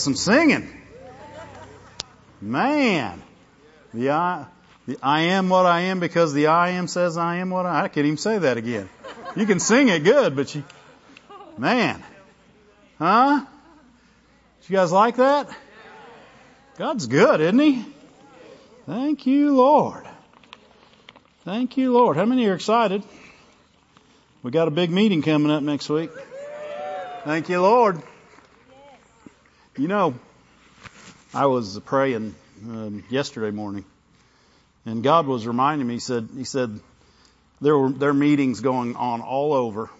some singing. Man. I am what I am because the I am says I am what I am. I can't even say that again. You can sing it good, but you... Man. Huh? Did you guys like that? God's good, isn't He? Thank you, Lord. Thank you, Lord. How many are excited? We got a big meeting coming up next week. Thank you, Lord. You know, I was praying yesterday morning, and God was reminding me. He said there are meetings going on all over,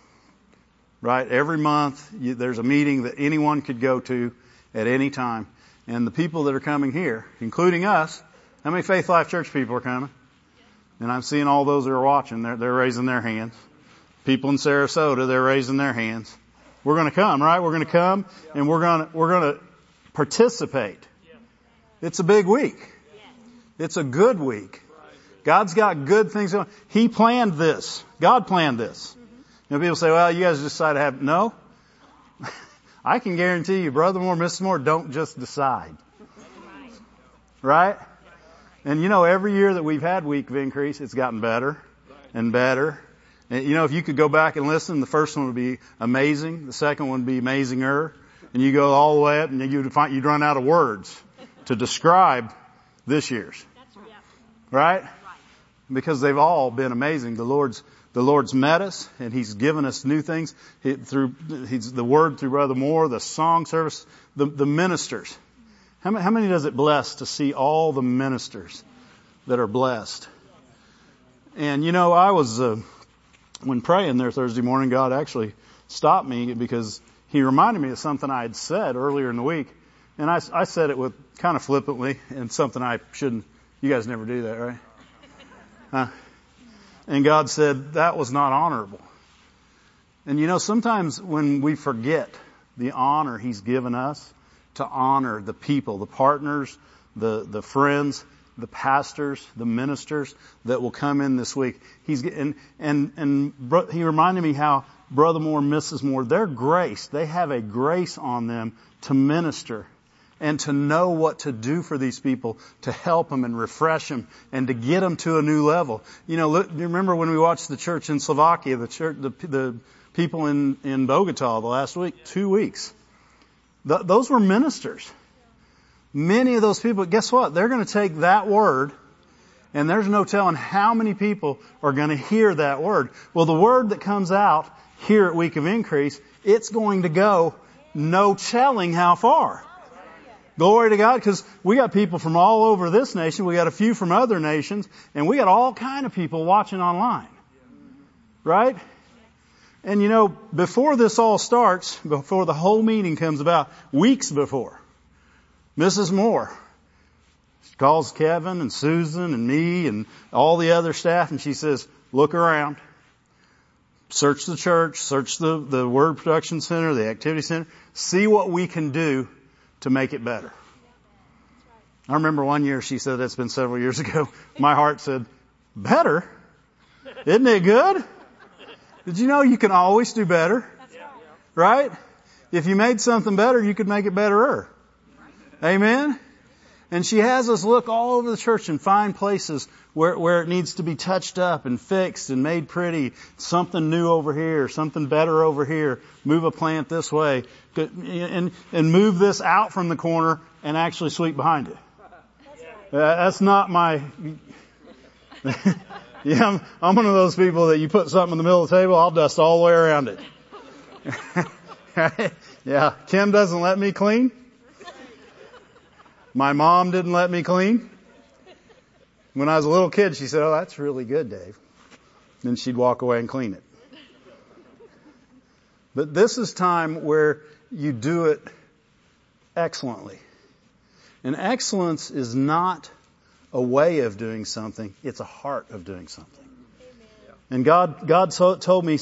right? Every month there's a meeting that anyone could go to at any time, and the people that are coming here, including us. How many Faith Life Church people are coming? And I'm seeing all those that are watching. They're raising their hands. People in Sarasota, they're raising their hands. We're going to come, right? We're going to come, and we're going to participate. It's a big week. It's a good week. God's got good things going. He planned this. God planned this. You know, people say, "Well, you guys just decide to have." No, I can guarantee you, Brother Moore, Mrs. Moore, don't just decide, right? And you know, every year that we've had Week of Increase, it's gotten better and better. And you know, if you could go back and listen, the first one would be amazing. The second one would be amazinger. And you go all the way up, and you'd run out of words to describe this year's. Right? Because they've all been amazing. The Lord's met us, and He's given us new things through the Word, through Brother Moore, the song service, the ministers. How many does it bless to see all the ministers that are blessed? And you know, I was when praying there Thursday morning, God actually stopped me because He reminded me of something I had said earlier in the week, and I said it with kind of flippantly and something I shouldn't. You guys never do that, right? Huh? And God said, that was not honorable. And you know, sometimes when we forget the honor He's given us to honor the people, the partners, the friends, the pastors, the ministers that will come in this week. He reminded me how Brother Moore and Mrs. Moore, their grace, they have a grace on them to minister and to know what to do for these people, to help them and refresh them and to get them to a new level. You know, remember when we watched the church in Slovakia, the people in Bogota the last week, 2 weeks. Those were ministers. Many of those people, guess what? They're going to take that word, and there's no telling how many people are going to hear that word. Well, the word that comes out here at Week of Increase, it's going to go no telling how far. Glory to God, because we got people from all over this nation. We got a few from other nations, and we got all kind of people watching online, right? And you know, before this all starts, before the whole meeting comes about, weeks before, Mrs. Moore, she calls Kevin and Susan and me and all the other staff, and she says, "Look around, search the church, search the Word Production Center, the Activity Center, see what we can do to make it better." I remember one year she said, that's been several years ago, my heart said, better? Isn't it good? Did you know you can always do better? Right? If you made something better, you could make it betterer. Amen? And she has us look all over the church and find places where it needs to be touched up and fixed and made pretty. Something new over here, something better over here. Move a plant this way and move this out from the corner and actually sweep behind it. That's not my... Yeah, I'm one of those people that you put something in the middle of the table, I'll dust all the way around it. Yeah, Kim doesn't let me clean. My mom didn't let me clean. When I was a little kid, she said, "Oh, that's really good, Dave." Then she'd walk away and clean it. But this is time where you do it excellently. And excellence is not a way of doing something, it's a heart of doing something. Amen. And God told me,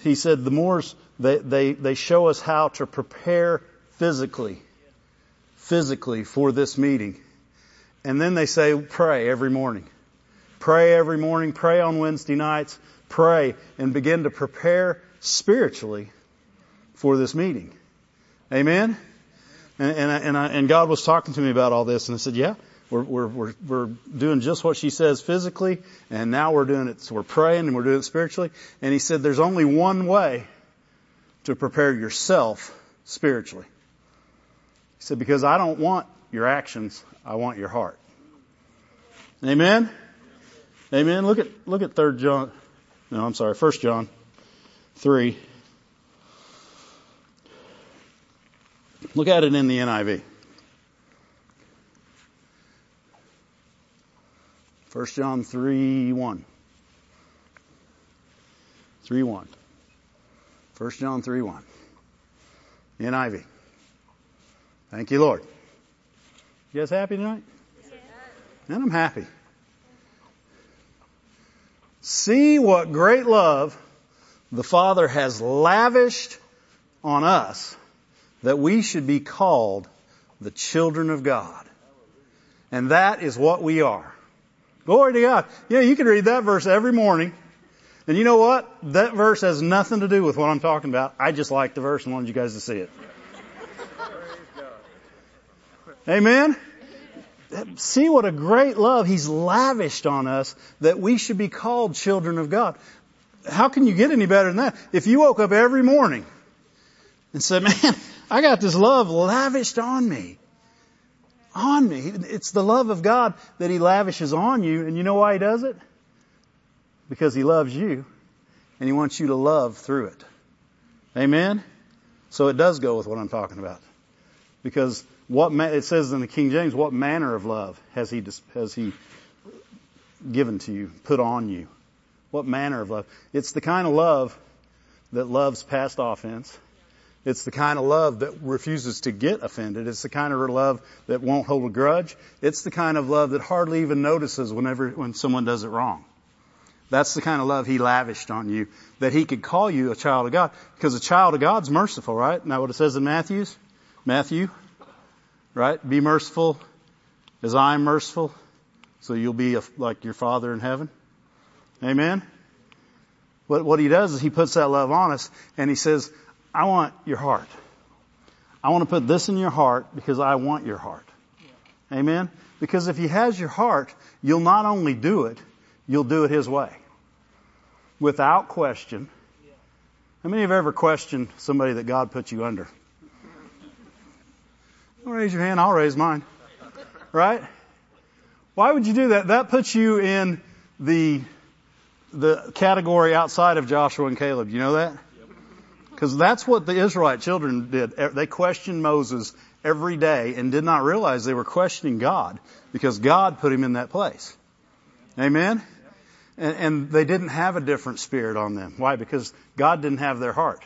He said, the Moors, they show us how to prepare physically for this meeting. And then they say, pray every morning. Pray every morning, pray on Wednesday nights, pray and begin to prepare spiritually for this meeting. Amen? And God was talking to me about all this, and I said, yeah, we're doing just what she says physically, and now we're doing it. So we're praying and we're doing it spiritually. And he said, there's only one way to prepare yourself spiritually. He said, because I don't want your actions, I want your heart. Amen. Amen. Look at 1 John 3. Look at it in the NIV. 1 John 3:1. 3:1. 1 John 3:1. NIV. Thank you, Lord. You guys happy tonight? Yes. And I'm happy. See what great love the Father has lavished on us, that we should be called the children of God. And that is what we are. Glory to God. Yeah, you can read that verse every morning. And you know what? That verse has nothing to do with what I'm talking about. I just like the verse and wanted you guys to see it. Amen? See what a great love He's lavished on us, that we should be called children of God. How can you get any better than that? If you woke up every morning and said, man, I got this love lavished on me. On me. It's the love of God that He lavishes on you. And you know why He does it? Because He loves you. And He wants you to love through it. Amen? So it does go with what I'm talking about. Because it says in the King James, what manner of love has he given to you, put on you? What manner of love? It's the kind of love that loves past offense. It's the kind of love that refuses to get offended. It's the kind of love that won't hold a grudge. It's the kind of love that hardly even notices when someone does it wrong. That's the kind of love He lavished on you, that He could call you a child of God. Because a child of God's merciful, right? Isn't that what it says in Matthew, right? Be merciful as I am merciful, so you'll be like your Father in heaven. Amen? What He does is He puts that love on us, and He says, I want your heart. I want to put this in your heart because I want your heart. Yeah. Amen? Because if He has your heart, you'll not only do it, you'll do it His way. Without question. Yeah. How many have ever questioned somebody that God put you under? Don't raise your hand, I'll raise mine. Right? Why would you do that? That puts you in the category outside of Joshua and Caleb. You know that? Because that's what the Israelite children did. They questioned Moses every day and did not realize they were questioning God, because God put him in that place. Amen? And they didn't have a different spirit on them. Why? Because God didn't have their heart.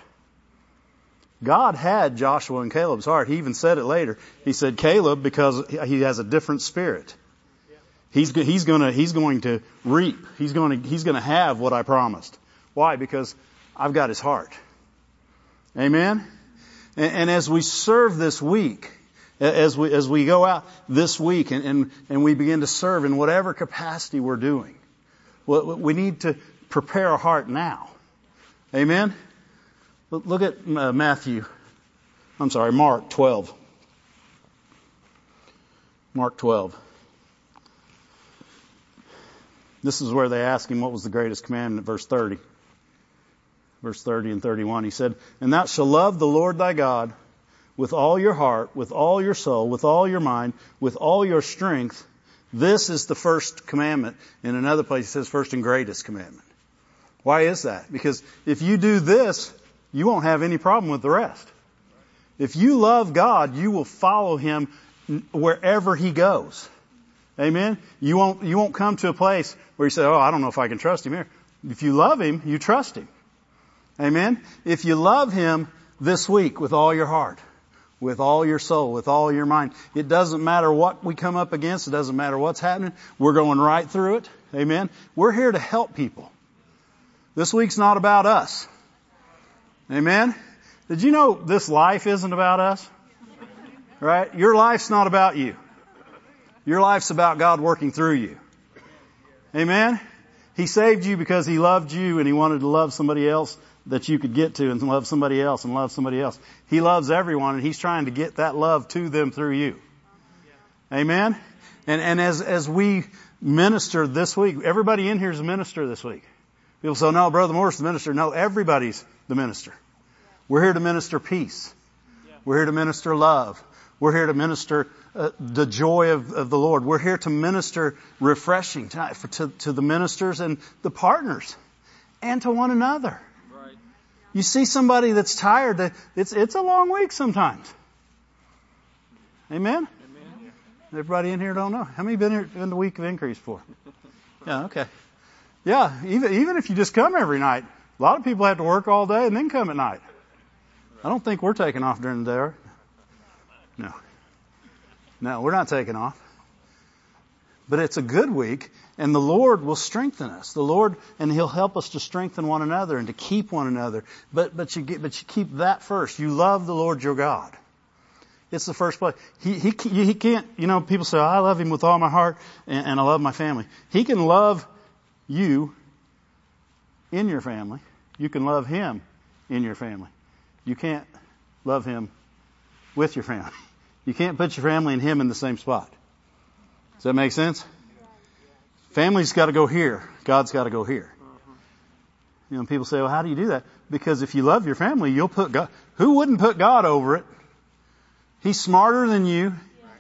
God had Joshua and Caleb's heart. He even said it later. He said, Caleb, because he has a different spirit. He's going to reap. He's going to have what I promised. Why? Because I've got his heart. Amen? And as we serve this week, as we go out this week and we begin to serve in whatever capacity we're doing, we need to prepare our heart now. Amen? Look at Mark 12. Mark 12. This is where they ask Him what was the greatest commandment, verse 30. Verse 30 and 31, He said, and thou shalt love the Lord thy God with all your heart, with all your soul, with all your mind, with all your strength. This is the first commandment. In another place, it says first and greatest commandment. Why is that? Because if you do this, you won't have any problem with the rest. If you love God, you will follow Him wherever He goes. Amen? You won't come to a place where you say, oh, I don't know if I can trust Him here. If you love Him, you trust Him. Amen? If you love Him this week with all your heart, with all your soul, with all your mind, it doesn't matter what we come up against. It doesn't matter what's happening. We're going right through it. Amen? We're here to help people. This week's not about us. Amen? Did you know this life isn't about us? Right? Your life's not about you. Your life's about God working through you. Amen? He saved you because He loved you and He wanted to love somebody else that you could get to and love somebody else and love somebody else. He loves everyone, and He's trying to get that love to them through you. Amen? And as we minister this week, everybody in here is a minister this week. People say, no, Brother Moore's the minister. No, everybody's the minister. We're here to minister peace. We're here to minister love. We're here to minister the joy of the Lord. We're here to minister refreshing tonight to the ministers and the partners and to one another. Right. You see somebody that's tired, it's a long week sometimes. Amen? Amen? Everybody in here don't know. How many been here in the Week of Increase for? Yeah, okay. Yeah, even if you just come every night, a lot of people have to work all day and then come at night. I don't think we're taking off during the day, are we? No, we're not taking off. But it's a good week, and the Lord will strengthen us. The Lord, and He'll help us to strengthen one another and to keep one another. But you keep that first. You love the Lord your God. It's the first place. He can't, people say, I love Him with all my heart, and I love my family. He can love you in your family. You can love Him in your family. You can't love Him with your family. You can't put your family and Him in the same spot. Does that make sense? Family's got to go here. God's got to go here. People say, well, how do you do that? Because if you love your family, you'll put God. Who wouldn't put God over it? He's smarter than you.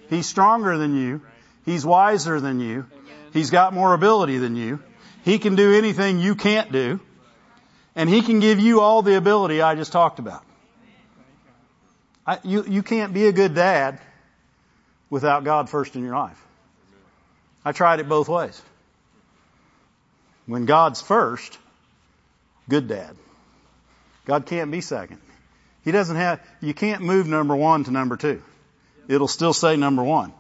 He's stronger than you. He's wiser than you. He's got more ability than you. He can do anything you can't do. And He can give you all the ability I just talked about. You can't be a good dad without God first in your life. I tried it both ways. When God's first, good dad. God can't be second. He doesn't have. You can't move number one to number two. It'll still say number one.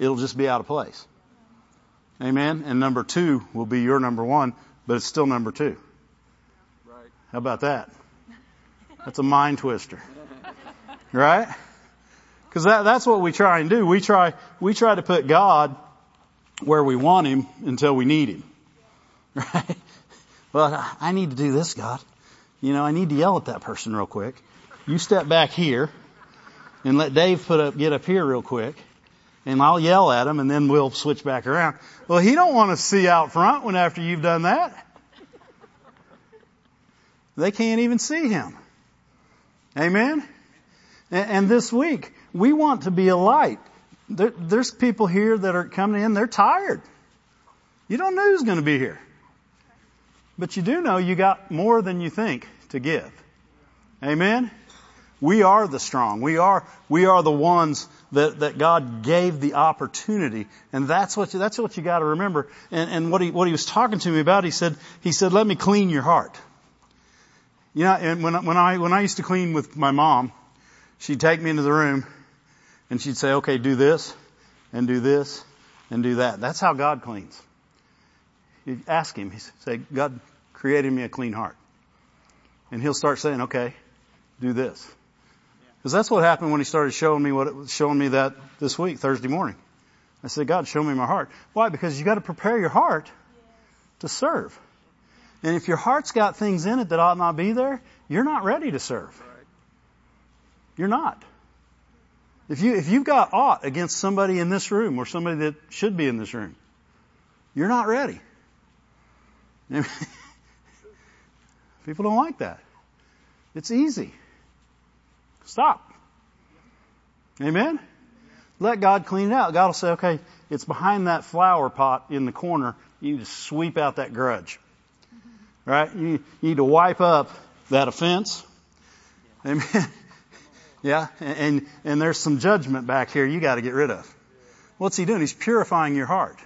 It'll just be out of place. Amen? And number two will be your number one, but it's still number two. How about that? That's a mind twister. Right? Because that's what we try and do. We try to put God where we want Him until we need Him. Right? Well, I need to do this, God. I need to yell at that person real quick. You step back here and let Dave get up here real quick, and I'll yell at him, and then we'll switch back around. Well, He don't want to see out front when after you've done that. They can't even see Him. Amen? And this week, we want to be a light. There's people here that are coming in, they're tired. You don't know who's going to be here. But you do know you got more than you think to give. Amen? We are the strong. We are the ones that God gave the opportunity, and that's what you got to remember. And what he was talking to me about, he said, let me clean your heart. And when I used to clean with my mom, she'd take me into the room and she'd say, okay, do this and do this and do that. That's how God cleans. You ask Him, you say, God created me a clean heart. And He'll start saying, okay, do this. Because that's what happened when He started showing me that this week, Thursday morning. I said, God, show me my heart. Why? Because you got to prepare your heart to serve. And if your heart's got things in it that ought not be there, you're not ready to serve. You're not. If you've got ought against somebody in this room or somebody that should be in this room, you're not ready. People don't like that. It's easy. Stop. Amen? Let God clean it out. God will say, okay, it's behind that flower pot in the corner. You need to sweep out that grudge. Right? You need to wipe up that offense. Amen. Yeah. And there's some judgment back here you got to get rid of. What's He doing? He's purifying your heart.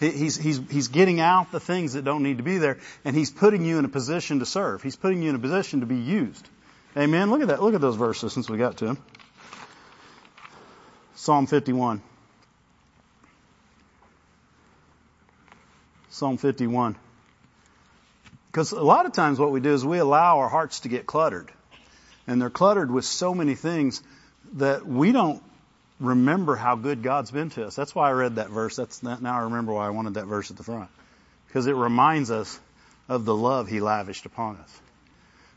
He's getting out the things that don't need to be there, and He's putting you in a position to serve. He's putting you in a position to be used. Amen. Look at that. Look at those verses since we got to them. Psalm 51. Psalm 51. Because a lot of times what we do is we allow our hearts to get cluttered. And they're cluttered with so many things that we don't remember how good God's been to us. That's why I read that verse. Now I remember why I wanted that verse at the front. Because it reminds us of the love He lavished upon us.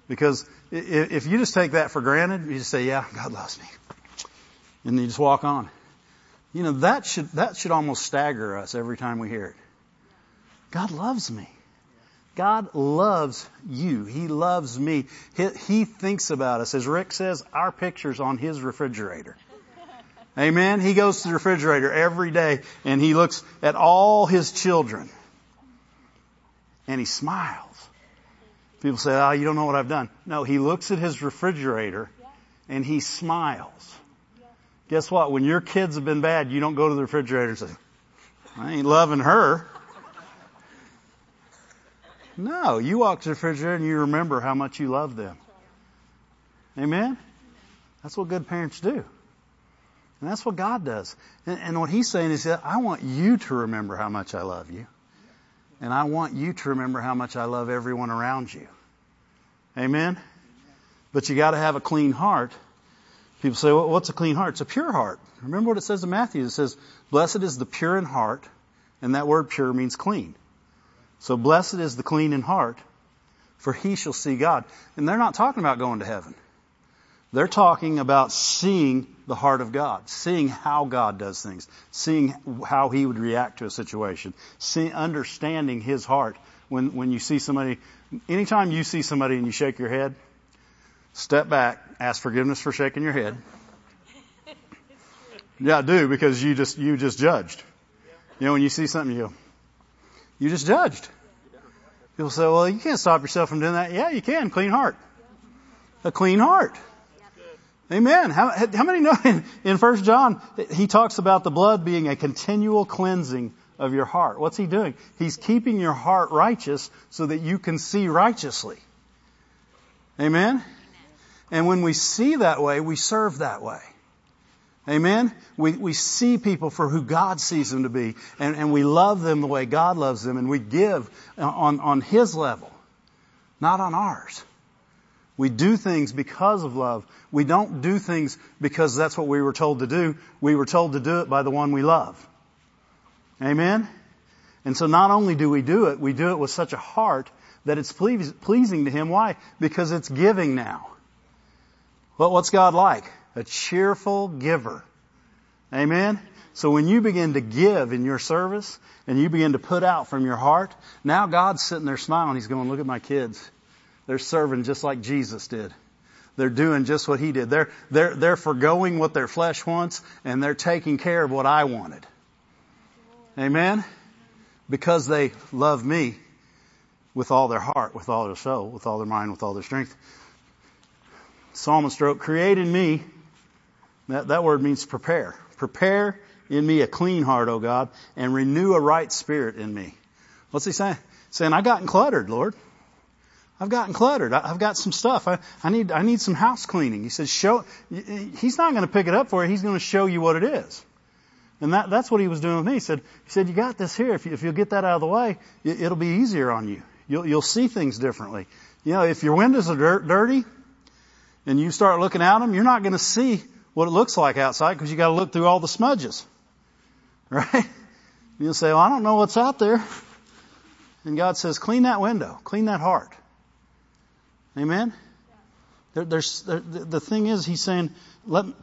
Because if you just take that for granted, you just say, yeah, God loves me. And you just walk on. You know, that should almost stagger us every time we hear it. God loves me. God loves you. He loves me. He thinks about us. As Rick says, our picture's on his refrigerator. Amen? He goes to the refrigerator every day and he looks at all his children. And he smiles. People say, oh, you don't know what I've done. No, he looks at his refrigerator and he smiles. Guess what? When your kids have been bad, you don't go to the refrigerator and say, I ain't loving her. No, you walk to the refrigerator and you remember how much you love them. Amen? That's what good parents do. And that's what God does. And what he's saying is that I want you to remember how much I love you. And I want you to remember how much I love everyone around you. Amen? But you got to have a clean heart. People say, well, what's a clean heart? It's a pure heart. Remember what it says in Matthew. It says, blessed is the pure in heart. And that word pure means clean. So blessed is the clean in heart, for he shall see God. And they're not talking about going to heaven. They're talking about seeing the heart of God, seeing how God does things, seeing how he would react to a situation, understanding his heart. When you see somebody, anytime you see somebody and you shake your head, step back, ask forgiveness for shaking your head. Yeah, I do, because you just judged. You know, when you see something, you go, you just judged. People say, well, you can't stop yourself from doing that. Yeah, you can. Clean heart. A clean heart. Amen. How many know in 1 John, he talks about the blood being a continual cleansing of your heart. What's he doing? He's keeping your heart righteous so that you can see righteously. Amen. And when we see that way, we serve that way. Amen? We see people for who God sees them to be, and we love them the way God loves them, and we give on His level, not on ours. We do things because of love. We don't do things because that's what we were told to do. We were told to do it by the one we love. Amen? And so not only do we do it with such a heart that it's pleasing to Him. Why? Because it's giving now. Well, what's God like? A cheerful giver. Amen? So when you begin to give in your service and you begin to put out from your heart, now God's sitting there smiling. He's going, look at my kids. They're serving just like Jesus did. They're doing just what He did. They're forgoing what their flesh wants, and they're taking care of what I wanted. Amen? Because they love me with all their heart, with all their soul, with all their mind, with all their strength. Psalmist wrote, create in me. That word means prepare. Prepare in me a clean heart, O God, and renew a right spirit in me. What's he saying? He's saying, I've gotten cluttered, Lord. I've gotten cluttered. I've got some stuff. I need some house cleaning. He says, show. He's not going to pick it up for you. He's going to show you what it is. And that's what he was doing with me. He said, you got this here. If you'll get that out of the way, it'll be easier on you. You'll see things differently. You know, if your windows are dirty, and you start looking at them, you're not going to see what it looks like outside because you got to look through all the smudges. Right? You'll say, well, I don't know what's out there. And God says, clean that window. Clean that heart. Amen? The thing is, He's saying,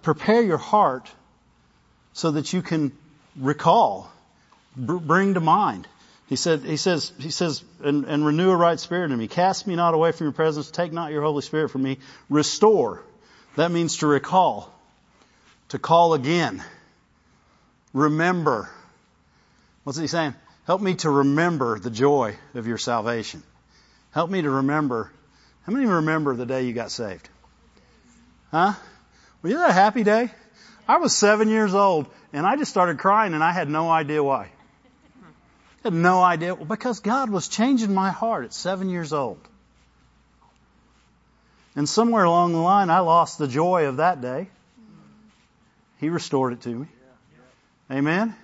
prepare your heart so that you can recall, bring to mind. He says, and renew a right spirit in me. Cast me not away from your presence. Take not your Holy Spirit from me. Restore. That means to recall. To call again. Remember. What's he saying? Help me to remember the joy of your salvation. Help me to remember. How many remember the day you got saved? Huh? Well, you had a happy day. I was 7 years old and I just started crying and I had no idea why. I had no idea. Well, because God was changing my heart at 7 years old. And somewhere along the line, I lost the joy of that day. He restored it to me. Amen?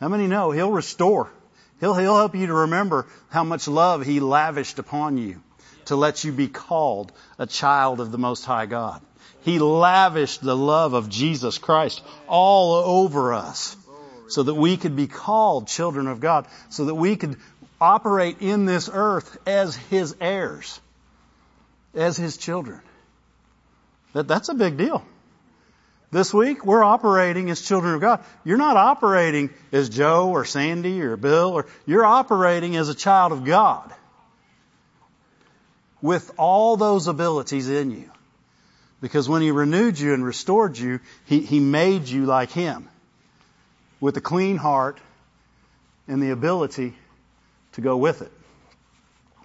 How many know? He'll restore. He'll help you to remember how much love He lavished upon you to let you be called a child of the Most High God. He lavished the love of Jesus Christ all over us, so that we could be called children of God, so that we could operate in this earth as His heirs. as His children. That's a big deal. This week, we're operating as children of God. You're not operating as Joe or Sandy or Bill, or you're operating as a child of God with all those abilities in you. Because when He renewed you and restored you, He made you like Him with a clean heart and the ability to go with it.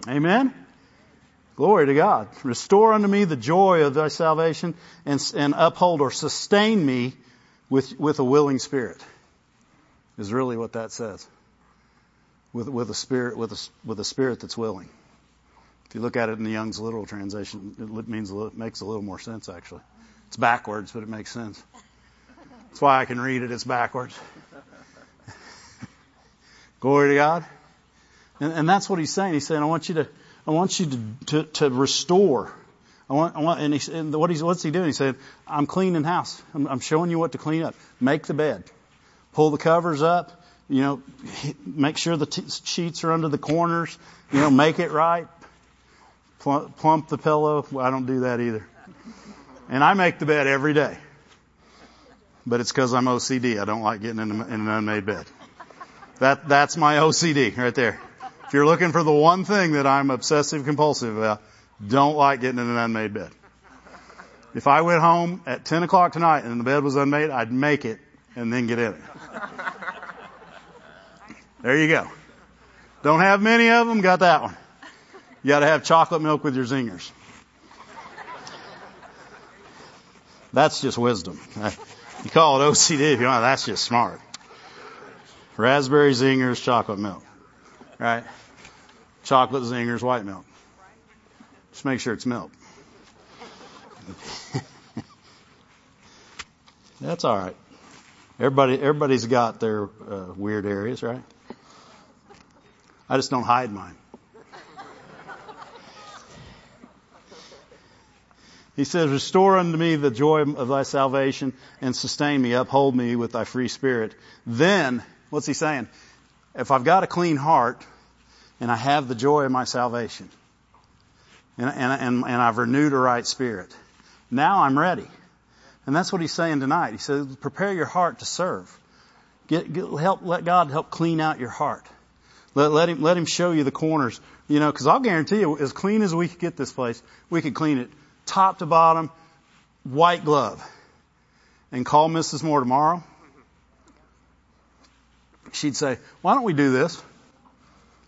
Amen? Glory to God. Restore unto me the joy of thy salvation, and uphold or sustain me with a willing spirit, is really what that says. With a spirit that's willing. If you look at it in the Young's Literal Translation, it makes a little more sense, actually. It's backwards, but it makes sense. That's why I can read it. It's backwards. Glory to God. And that's what He's saying. He's saying, I want you to restore. What's He doing? He said, I'm cleaning house. I'm showing you what to clean up. Make the bed. Pull the covers up. You know, make sure the sheets are under the corners. You know, make it right. Plump the pillow. Well, I don't do that either. And I make the bed every day. But it's because I'm OCD. I don't like getting in an unmade bed. That's my OCD right there. If you're looking for the one thing that I'm obsessive compulsive about, don't like getting in an unmade bed. If I went home at 10 o'clock tonight and the bed was unmade, I'd make it and then get in it. There you go. Don't have many of them, got that one. You got to have chocolate milk with your zingers. That's just wisdom. You call it OCD if you want. That's just smart. Raspberry zingers, chocolate milk. Right? Chocolate zingers, white milk. Just make sure it's milk. That's all right. Everybody's got their weird areas, right? I just don't hide mine. He says, restore unto me the joy of thy salvation, and sustain me, uphold me with thy free spirit. Then, what's he saying? If I've got a clean heart and I have the joy of my salvation and I've renewed a right spirit, now I'm ready. And that's what he's saying tonight. He says, prepare your heart to serve. Let God help clean out your heart. Let him show you the corners, you know, because I'll guarantee you, as clean as we could get this place, we could clean it top to bottom, white glove, and call Mrs. Moore tomorrow. She'd say, why don't we do this?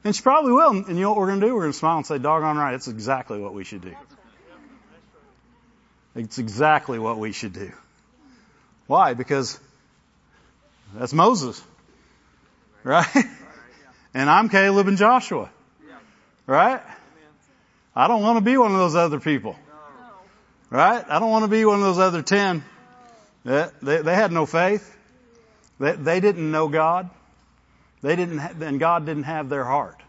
And she probably will. And you know what we're going to do? We're going to smile and say, doggone right, it's exactly what we should do. It's exactly what we should do. Why? Because that's Moses. Right? And I'm Caleb and Joshua. Right? I don't want to be one of those other people. Right? I don't want to be one of those other 10. They had no faith. They didn't know God. And God didn't have their heart.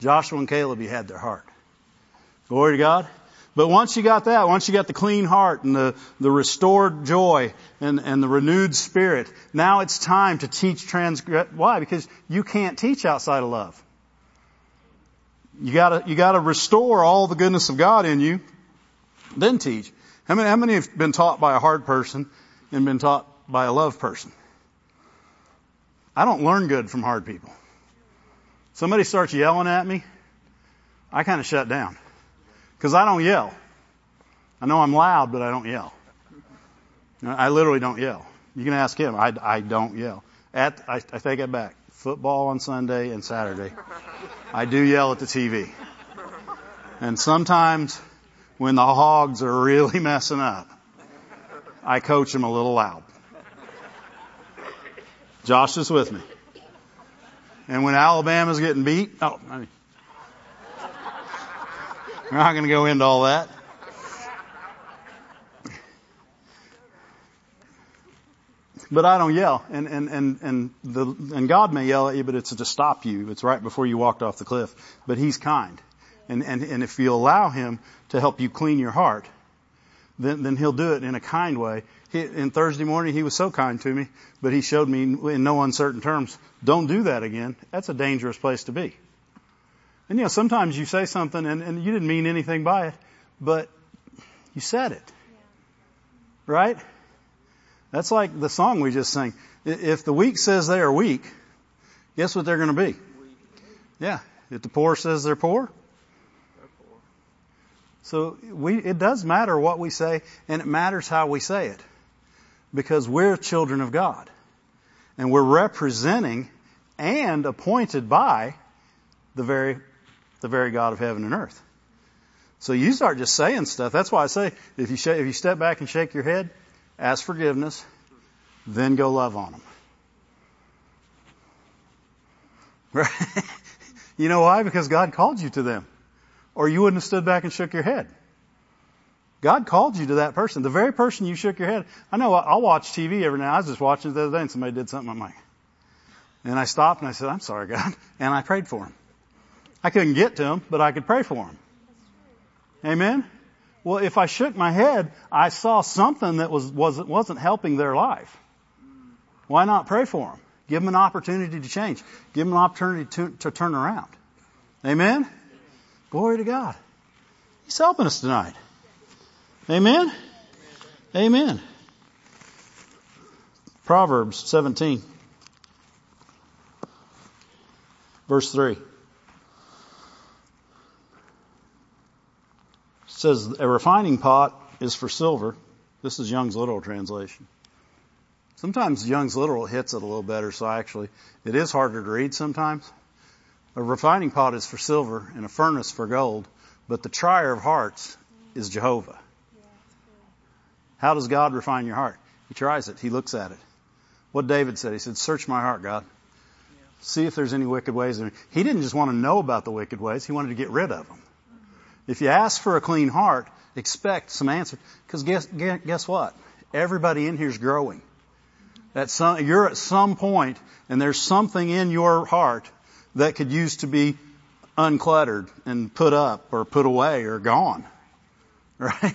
Joshua and Caleb, he had their heart. Glory to God. But once you got that, once you got the clean heart and the restored joy and the renewed spirit, now it's time to teach transgress. Why? Because you can't teach outside of love. You gotta restore all the goodness of God in you, then teach. How many have been taught by a hard person and been taught by a love person? I don't learn good from hard people. Somebody starts yelling at me, I kind of shut down. Because I don't yell. I know I'm loud, but I don't yell. I literally don't yell. You can ask him. I don't yell. I take it back. Football on Sunday and Saturday. I do yell at the TV. And sometimes when the Hogs are really messing up, I coach them a little loud. Josh is with me. And when Alabama's getting beat, we're not going to go into all that. But I don't yell, and God may yell at you, but it's to stop you. It's right before you walked off the cliff. But He's kind, and if you allow Him to help you clean your heart, then He'll do it in a kind way. In Thursday morning, he was so kind to me, but he showed me in no uncertain terms, don't do that again. That's a dangerous place to be. And, you know, sometimes you say something and you didn't mean anything by it, but you said it. Right? That's like the song we just sang. If the weak says they are weak, guess what they're going to be? Yeah. If the poor says they're poor. So it does matter what we say, and it matters how we say it, because we're children of God, and we're representing and appointed by the very God of heaven and earth. So you start just saying stuff. That's why I say if you step back and shake your head, ask forgiveness, then go love on them. Right? You know why? Because God called you to them. Or you wouldn't have stood back and shook your head. God called you to that person. The very person you shook your head. I know I'll watch TV every now. I was just watching it the other day and somebody did something. I'm like, and I stopped and I said, I'm sorry, God. And I prayed for him. I couldn't get to him, but I could pray for him. Amen? Well, if I shook my head, I saw something that wasn't helping their life. Why not pray for them? Give them an opportunity to change. Give them an opportunity to turn around. Amen? Glory to God. He's helping us tonight. Amen? Amen. Proverbs 17, verse 3. It says, a refining pot is for silver. This is Young's Literal Translation. Sometimes Young's Literal hits it a little better, so it is harder to read sometimes. A refining pot is for silver and a furnace for gold, but the trier of hearts is Jehovah. How does God refine your heart? He tries it. He looks at it. What David said, he said, search my heart, God. See if there's any wicked ways in it. He didn't just want to know about the wicked ways. He wanted to get rid of them. If you ask for a clean heart, expect some answer. Because guess what? Everybody in here is growing. You're at some point, and there's something in your heart that could use to be uncluttered and put up or put away or gone. Right?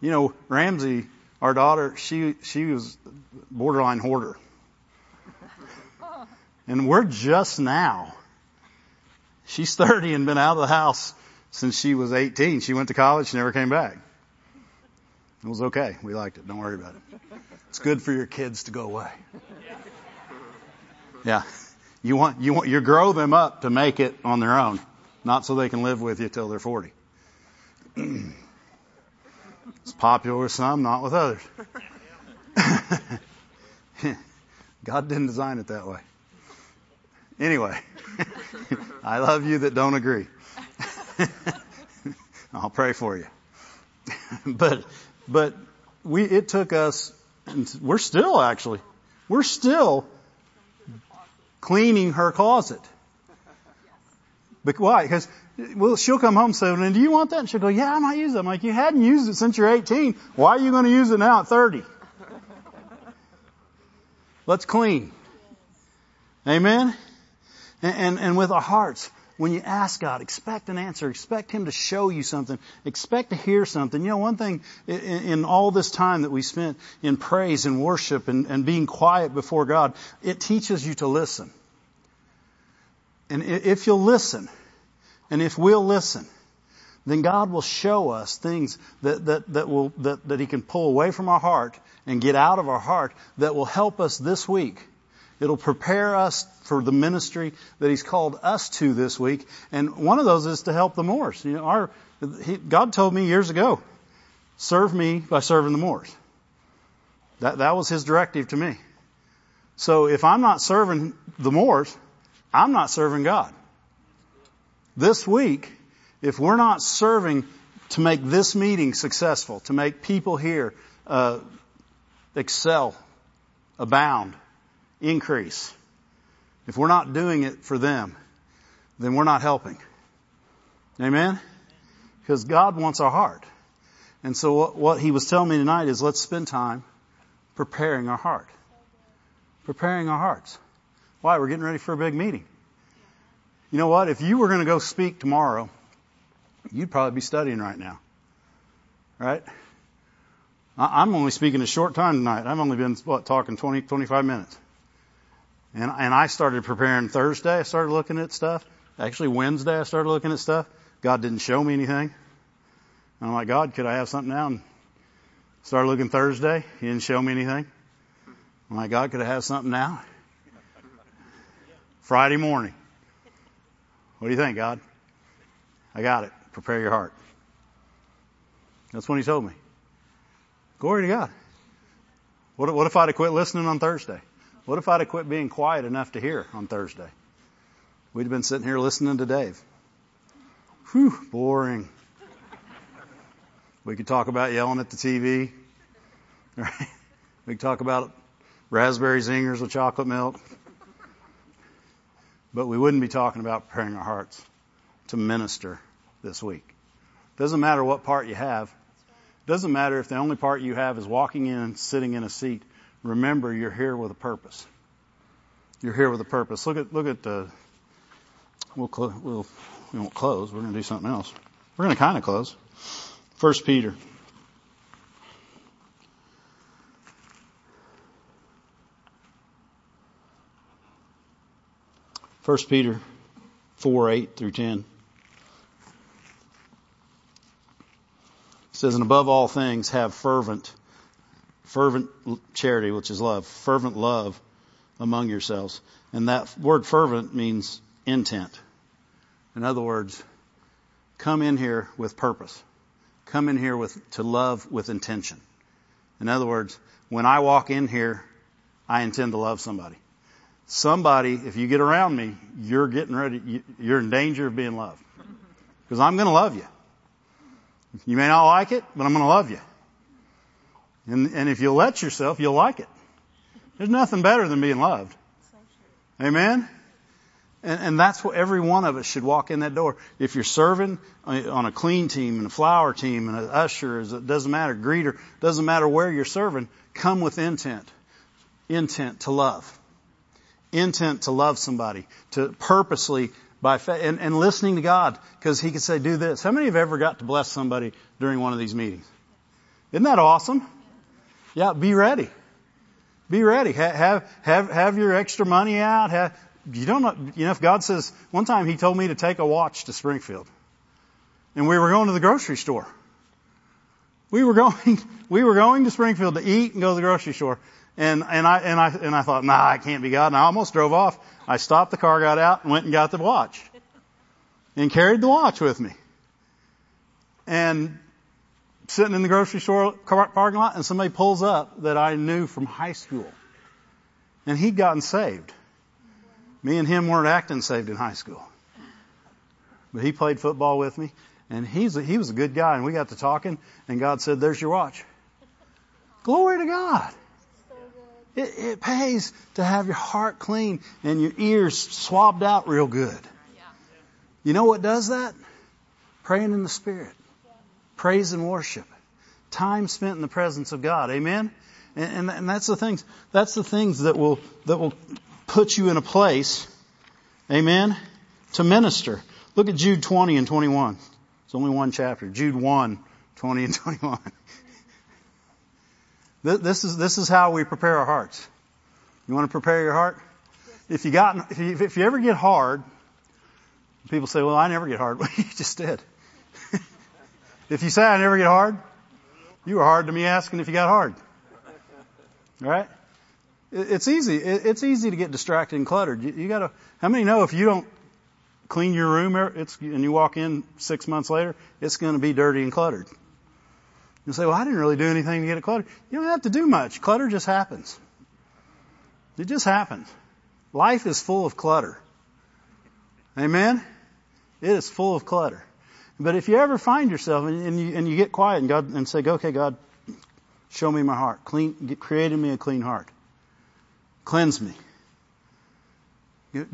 You know, Ramsey, our daughter, she was borderline hoarder. And we're just now. She's 30 and been out of the house since she was 18. She went to college. She never came back. It was okay. We liked it. Don't worry about it. It's good for your kids to go away. Yeah. You grow them up to make it on their own, not so they can live with you till they're 40. It's popular with some, not with others. God didn't design it that way. Anyway, I love you that don't agree. I'll pray for you. But it took us, and we're still cleaning her closet. But why? Because, she'll come home and say, well, do you want that? And she'll go, yeah, I might use it. I'm like, you hadn't used it since you're 18. Why are you going to use it now at 30? Let's clean. Amen? And with our hearts, when you ask God, expect an answer. Expect Him to show you something. Expect to hear something. You know, one thing in all this time that we spent in praise and worship and being quiet before God, it teaches you to listen. And if you'll listen, and if we'll listen, then God will show us things that He can pull away from our heart and get out of our heart that will help us this week. It'll prepare us for the ministry that He's called us to this week. And one of those is to help the Moors. You know, God told me years ago, serve me by serving the Moors. That was His directive to me. So if I'm not serving the Moors, I'm not serving God. This week, if we're not serving to make this meeting successful, to make people here excel, abound, increase. If we're not doing it for them, then we're not helping. Amen? Because God wants our heart. And so what He was telling me tonight is let's spend time preparing our heart. Preparing our hearts. Why? We're getting ready for a big meeting. You know what? If you were going to go speak tomorrow, you'd probably be studying right now. Right? I'm only speaking a short time tonight. I've only been, talking 20, 25 minutes. And I started preparing Thursday. I started looking at stuff. Actually, Wednesday I started looking at stuff. God didn't show me anything. And I'm like, God, could I have something now? And started looking Thursday. He didn't show me anything. I'm like, God, could I have something now? Friday morning. What do you think, God? I got it. Prepare your heart. That's when he told me. Glory to God. What if I'd have quit listening on Thursday? What if I'd have quit being quiet enough to hear on Thursday? We'd have been sitting here listening to Dave. Whew, boring. We could talk about yelling at the TV. Right? We could talk about raspberry zingers with chocolate milk. But we wouldn't be talking about preparing our hearts to minister this week. Doesn't matter what part you have. Doesn't matter if the only part you have is walking in and sitting in a seat. Remember, you're here with a purpose. You're here with a purpose. Look at we won't close. We're going to do something else. We're going to kind of close. 1 Peter. First Peter 4:8-10. It says, and above all things have fervent charity, which is love, fervent love among yourselves. And that word fervent means intent. In other words, come in here with purpose. Come in here to love with intention. In other words, when I walk in here, I intend to love somebody. Somebody, if you get around me, you're getting ready. You're in danger of being loved. Because I'm going to love you. You may not like it, but I'm going to love you. And if you'll let yourself, you'll like it. There's nothing better than being loved. Amen? And that's what every one of us should walk in that door. If you're serving on a clean team and a flower team and an usher, it doesn't matter, greeter, doesn't matter where you're serving, come with intent. Intent to love. Intent to love somebody. To purposely by faith, and listening to God, because he could say, do this. How many have ever got to bless somebody during one of these meetings? Isn't that awesome? Yeah, be ready. Be ready. Have your extra money out. You don't know, if God says, one time he told me to take a watch to Springfield. And we were going to the grocery store. We were going to Springfield to eat and go to the grocery store. And I thought, nah, it can't be God. And I almost drove off. I stopped the car, got out, and went and got the watch. And carried the watch with me. And sitting in the grocery store parking lot, and somebody pulls up that I knew from high school. And he'd gotten saved. Me and him weren't acting saved in high school. But he played football with me. And he was a good guy. And we got to talking. And God said, there's your watch. Glory to God. It pays to have your heart clean and your ears swabbed out real good. Yeah. You know what does that? Praying in the Spirit. Yeah. Praise and worship. Time spent in the presence of God. Amen? And that's the things. That's the things that will put you in a place, amen, to minister. Look at Jude 20 and 21. It's only one chapter. Jude 1, 20 and 21. This is how we prepare our hearts. You want to prepare your heart? If you ever get hard, people say, well, I never get hard. Well, you just did. If you say I never get hard, you were hard to me asking if you got hard. All right? It's easy. It's easy to get distracted and cluttered. You gotta, how many know if you don't clean your room and you walk in 6 months later, it's going to be dirty and cluttered. You say, well, I didn't really do anything to get it cluttered. You don't have to do much. Clutter just happens. It just happens. Life is full of clutter. Amen? It is full of clutter. But if you ever find yourself and you get quiet and God and say, okay, God, show me my heart. Create in me a clean heart. Cleanse me.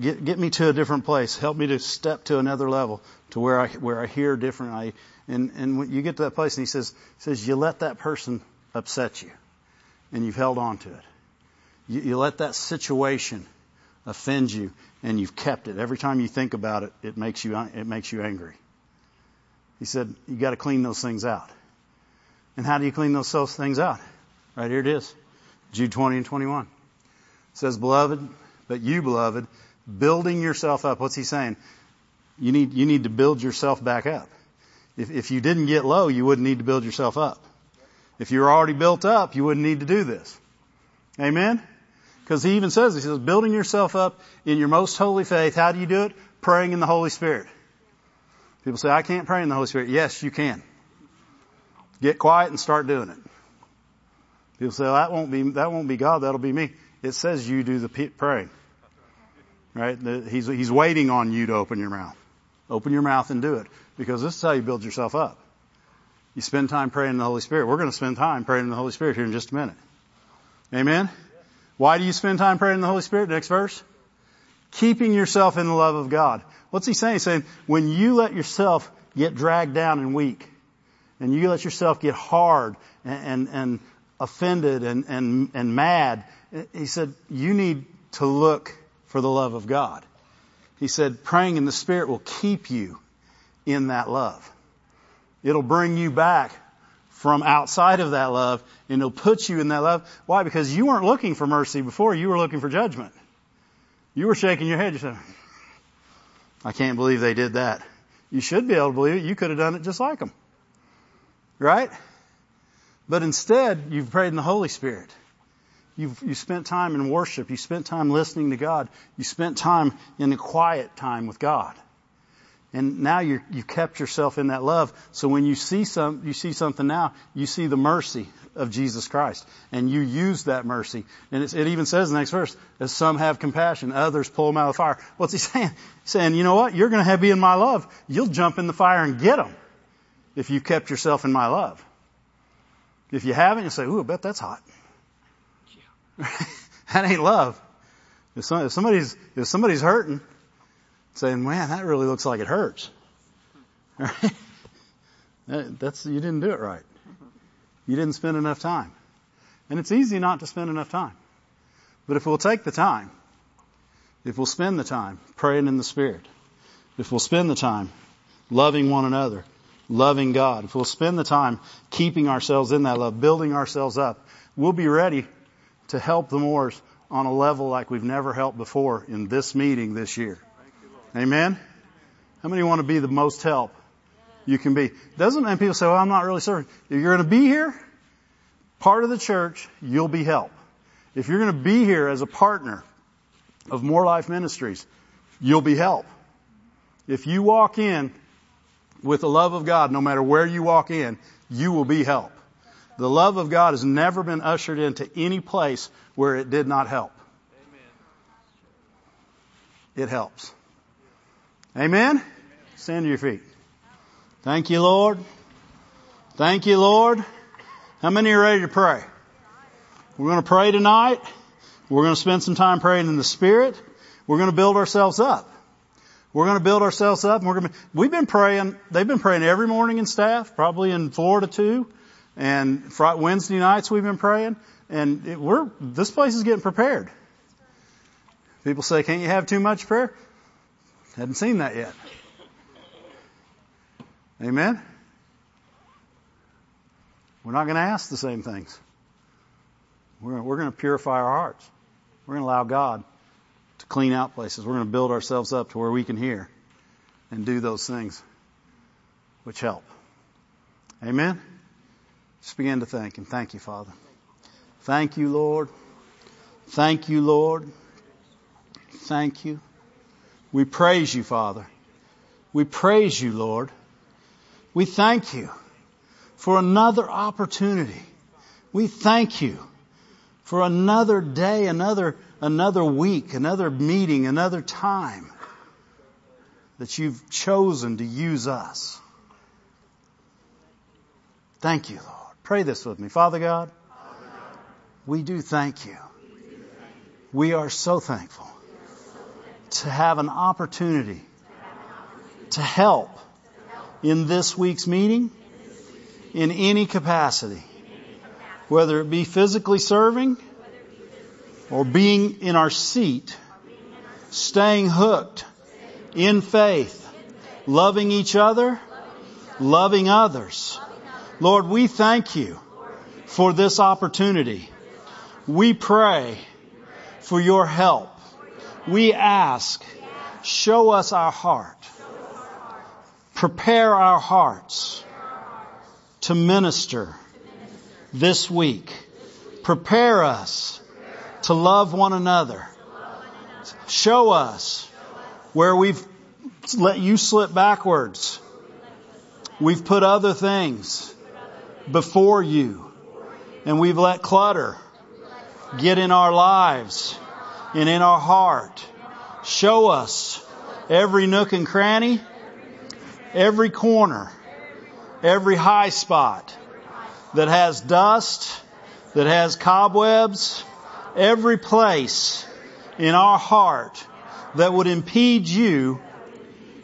Get me to a different place. Help me to step to another level, to where I hear different. And when you get to that place, and he says you let that person upset you, and you've held on to it. You let that situation offend you, and you've kept it. Every time you think about it, it makes you angry. He said you got to clean those things out. And how do you clean those things out? Right here it is, Jude 20 and 21. It says, beloved. But you, beloved, building yourself up. What's he saying? You need to build yourself back up. If you didn't get low, you wouldn't need to build yourself up. If you were already built up, you wouldn't need to do this. Amen? Because he even says this. He says, building yourself up in your most holy faith. How do you do it? Praying in the Holy Spirit. People say, I can't pray in the Holy Spirit. Yes, you can. Get quiet and start doing it. People say, that won't be God. That'll be me. It says you do the praying. Right? He's waiting on you to open your mouth. Open your mouth and do it. Because this is how you build yourself up. You spend time praying in the Holy Spirit. We're going to spend time praying in the Holy Spirit here in just a minute. Amen? Why do you spend time praying in the Holy Spirit? Next verse. Keeping yourself in the love of God. What's he saying? He's saying, when you let yourself get dragged down and weak, and you let yourself get hard and offended and mad, he said, you need to look for the love of God. He said, praying in the Spirit will keep you in that love. It'll bring you back from outside of that love, and it'll put you in that love. Why? Because you weren't looking for mercy before. You were looking for judgment. You were shaking your head. You said, I can't believe they did that. You should be able to believe it. You could have done it just like them. Right? But instead, you've prayed in the Holy Spirit. You spent time in worship. You spent time listening to God. You spent time in the quiet time with God. And now you kept yourself in that love. So when you see something now, you see the mercy of Jesus Christ. And you use that mercy. And it even says in the next verse, as some have compassion, others pull them out of the fire. What's he saying? He's saying, you know what? You're going to be in my love. You'll jump in the fire and get them if you've kept yourself in my love. If you haven't, you'll say, ooh, I bet that's hot. That ain't love. If somebody's hurting, saying, man, that really looks like it hurts. Right? You didn't do it right. You didn't spend enough time. And it's easy not to spend enough time. But if we'll take the time, if we'll spend the time praying in the Spirit, if we'll spend the time loving one another, loving God, if we'll spend the time keeping ourselves in that love, building ourselves up, we'll be ready to help the Moors on a level like we've never helped before in this meeting this year. Amen? How many want to be the most help you can be? And people say, well, I'm not really serving. If you're going to be here, part of the church, you'll be help. If you're going to be here as a partner of More Life Ministries, you'll be help. If you walk in with the love of God, no matter where you walk in, you will be help. The love of God has never been ushered into any place where it did not help. It helps. Amen? Stand to your feet. Thank you, Lord. Thank you, Lord. How many are ready to pray? We're going to pray tonight. We're going to spend some time praying in the Spirit. We're going to build ourselves up. We're going to build ourselves up. And we've been praying. They've been praying every morning in staff, probably in 4 to 2. And Wednesday nights we've been praying, and this place is getting prepared. People say, can't you have too much prayer? Haven't seen that yet. Amen? We're not going to ask the same things. We're going to purify our hearts. We're going to allow God to clean out places. We're going to build ourselves up to where we can hear and do those things which help. Amen? Just begin to thank Him. Thank you, Father. Thank you, Lord. Thank you, Lord. Thank you. We praise you, Father. We praise you, Lord. We thank you for another opportunity. We thank you for another day, another week, another meeting, another time that you've chosen to use us. Thank you, Lord. Pray this with me. Father God, we do thank you. We are so thankful to have an opportunity to help in this week's meeting in any capacity, whether it be physically serving or being in our seat, staying hooked in faith, loving each other, loving others. Lord, we thank you for this opportunity. We pray for your help. We ask, show us our heart. Prepare our hearts to minister this week. Prepare us to love one another. Show us where we've let you slip backwards. We've put other things before you. And we've let clutter get in our lives and in our heart. Show us every nook and cranny, every corner, every high spot that has dust, that has cobwebs, every place in our heart that would impede you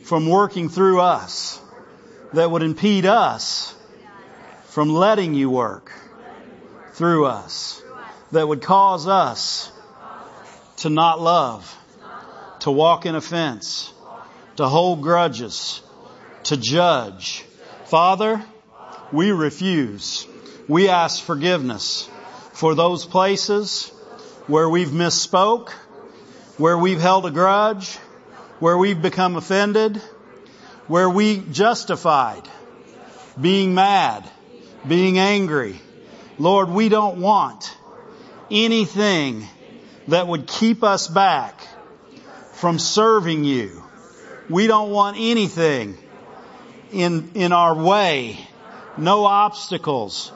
from working through us, that would impede us from letting you work through us, that would cause us to not love, to walk in offense, to hold grudges, to judge. Father, we refuse. We ask forgiveness for those places where we've misspoke, where we've held a grudge, where we've become offended, where we justified being mad, being angry. Lord, we don't want anything that would keep us back from serving you. We don't want anything in our way, no obstacles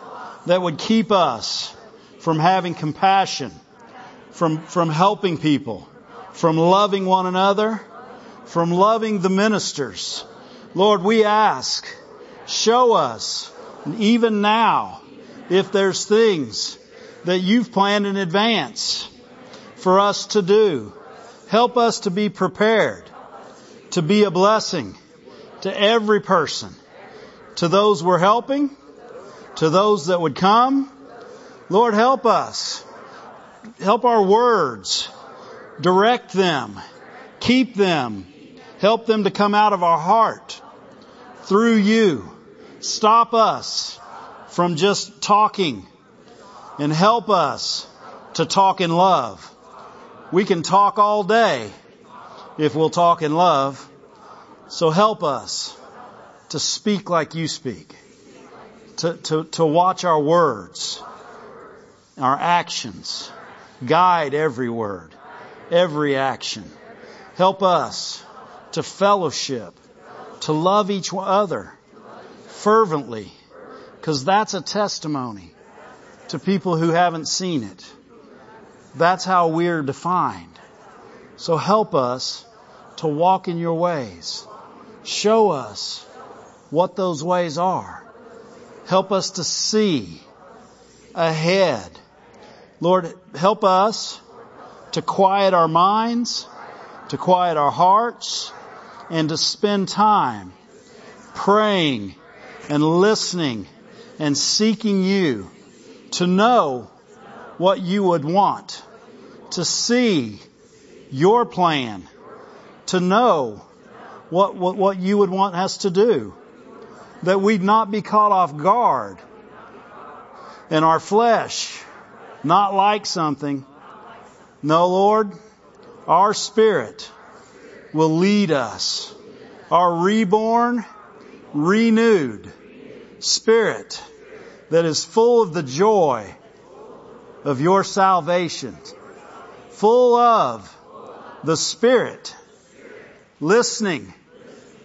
that would keep us from having compassion, from helping people, from loving one another, from loving the ministers. Lord, we ask, show us, even now, if there's things that you've planned in advance for us to do. Help us to be prepared, to be a blessing to every person, to those we're helping, to those that would come. Lord, help us. Help our words. Direct them. Keep them. Help them to come out of our heart through you. Stop us from just talking, and help us to talk in love. We can talk all day if we'll talk in love. So help us to speak like you speak, to watch our words, our actions, guide every word, every action. Help us to fellowship, to love each other fervently, because that's a testimony to people who haven't seen it. That's how we're defined. So help us to walk in your ways. Show us what those ways are. Help us to see ahead. Lord, help us to quiet our minds, to quiet our hearts, and to spend time praying and listening and seeking you, to know what you would want, to see your plan, to know what you would want us to do, that we'd not be caught off guard and our flesh not like something. No, Lord, our spirit will lead us. Our reborn, renewed spirit that is full of the joy of your salvation, full of the Spirit, listening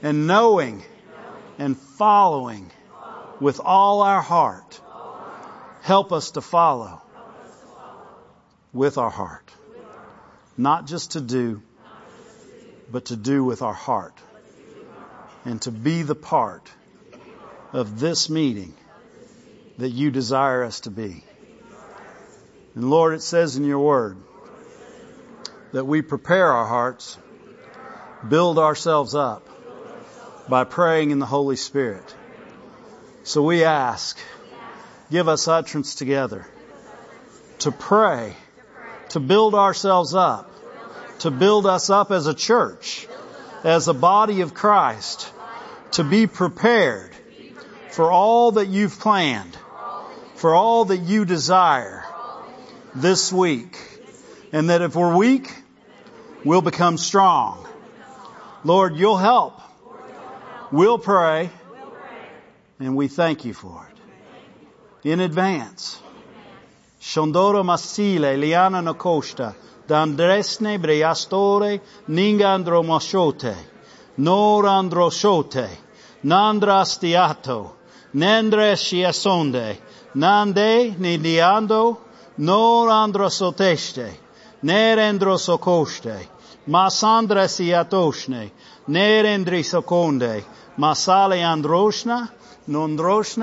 and knowing and following with all our heart. Help us to follow with our heart. Not just to do, but to do with our heart. And to be the part of this meeting that you desire us to be. And Lord, it says in your word that we prepare our hearts, build ourselves up by praying in the Holy Spirit. So we ask, give us utterance together to pray, to build ourselves up, to build us up as a church, as a body of Christ, to be prepared for all that you've planned, for all that you desire this week. And that if we're weak, we'll become strong. Lord, you'll help We'll pray. And we thank you for it. In advance. Shondoro masile liana nakosta dandresne breastore ningandro moshote norandroshote nandrastiato nendre shiasonde nande nidiando norandrosoteste nerendrosokoste masandra siatoshne nerendrisokonde masale androshna nondroshna